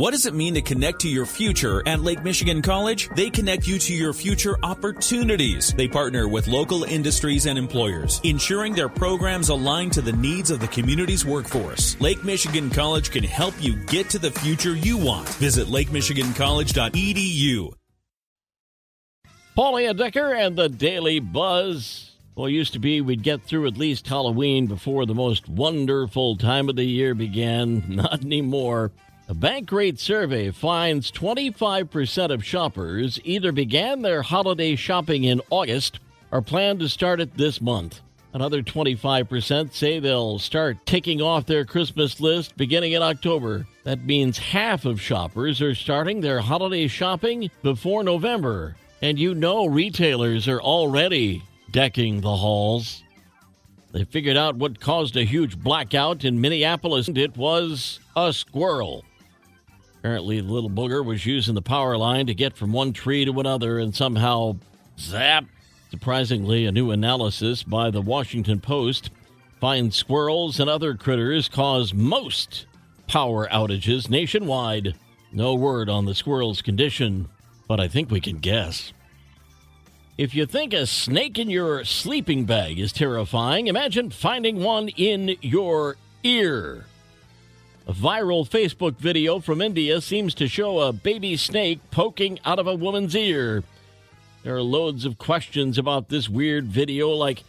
What does it mean to connect to your future at Lake Michigan College? They connect you to your future opportunities. They partner with local industries and employers, ensuring their programs align to the needs of the community's workforce. Lake Michigan College can help you get to the future you want. Visit lakemichigancollege.edu. Paul Layendecker and the Daily Buzz. Well, it used to be we'd get through at least Halloween before the most wonderful time of the year began. Not anymore. A Bankrate survey finds 25% of shoppers either began their holiday shopping in August or plan to start it this month. Another 25% say they'll start ticking off their Christmas list beginning in October. That means half of shoppers are starting their holiday shopping before November. And you know retailers are already decking the halls. They figured out what caused a huge blackout in Minneapolis. It was a squirrel. Apparently, the little booger was using the power line to get from one tree to another and somehow, zap! Surprisingly, a new analysis by the Washington Post finds squirrels and other critters cause most power outages nationwide. No word on the squirrel's condition, but I think we can guess. If you think a snake in your sleeping bag is terrifying, imagine finding one in your ear. A viral Facebook video from India seems to show a baby snake poking out of a woman's ear. There are loads of questions about this weird video, like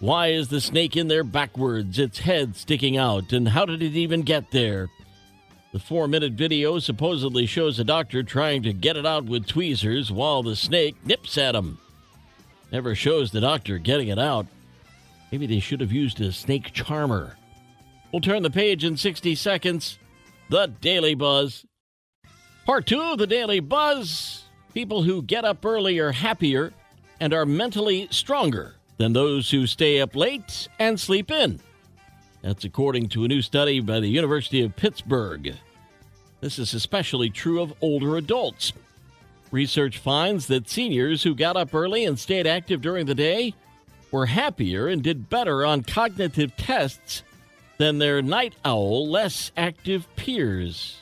why is the snake in there backwards, its head sticking out, and how did it even get there? The 4-minute video supposedly shows a doctor trying to get it out with tweezers while the snake nips at him. Never shows the doctor getting it out. Maybe they should have used a snake charmer. We'll turn the page in 60 seconds. The Daily Buzz. Part 2 of the Daily Buzz. People who get up early are happier and are mentally stronger than those who stay up late and sleep in. That's according to a new study by the University of Pittsburgh. This is especially true of older adults. Research finds that seniors who got up early and stayed active during the day were happier and did better on cognitive tests than their night owl, less active peers.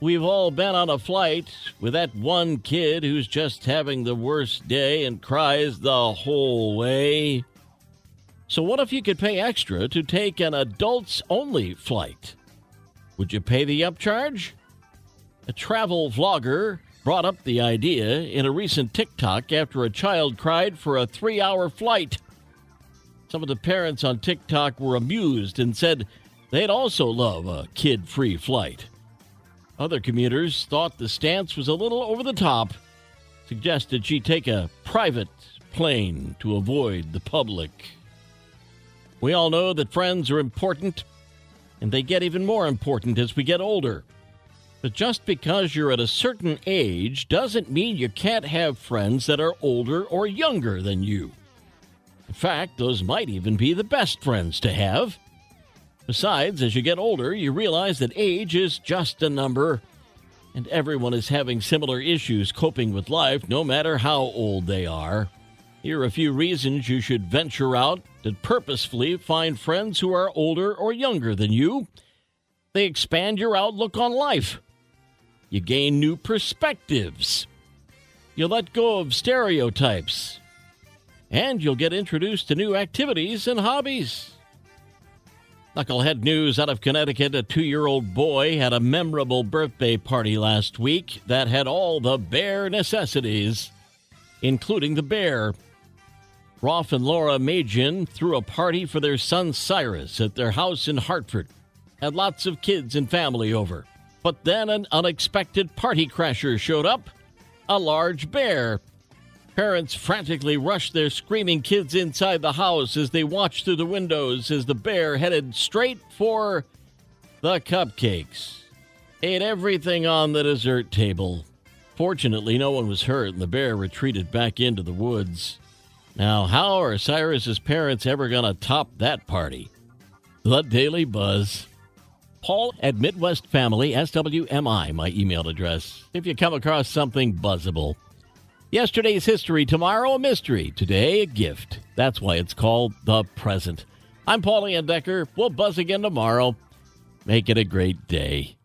We've all been on a flight with that one kid who's just having the worst day and cries the whole way. So what if you could pay extra to take an adults-only flight? Would you pay the upcharge? A travel vlogger brought up the idea in a recent TikTok after a child cried for a 3-hour flight. Some of the parents on TikTok were amused and said they'd also love a kid-free flight. Other commuters thought the stance was a little over the top, suggested she take a private plane to avoid the public. We all know that friends are important, and they get even more important as we get older. But just because you're at a certain age doesn't mean you can't have friends that are older or younger than you. In fact, those might even be the best friends to have. Besides, as you get older, you realize that age is just a number, and everyone is having similar issues coping with life no matter how old they are. Here are a few reasons you should venture out to purposefully find friends who are older or younger than you. They expand your outlook on life. You gain new perspectives. You let go of stereotypes. And you'll get introduced to new activities and hobbies. Knucklehead news out of Connecticut. A 2-year-old boy had a memorable birthday party last week that had all the bear necessities, including the bear. Roth and Laura Majin threw a party for their son Cyrus at their house in Hartford. Had lots of kids and family over. But then an unexpected party crasher showed up, a large bear. Parents frantically rushed their screaming kids inside the house as they watched through the windows as the bear headed straight for the cupcakes. Ate everything on the dessert table. Fortunately, no one was hurt and the bear retreated back into the woods. Now, how are Cyrus's parents ever going to top that party? The Daily Buzz. Paul at Midwest Family SWMI, my email address, if you come across something buzzable. Yesterday's history, tomorrow a mystery, today a gift. That's why it's called The Present. I'm Paul Layendecker. We'll buzz again tomorrow. Make it a great day.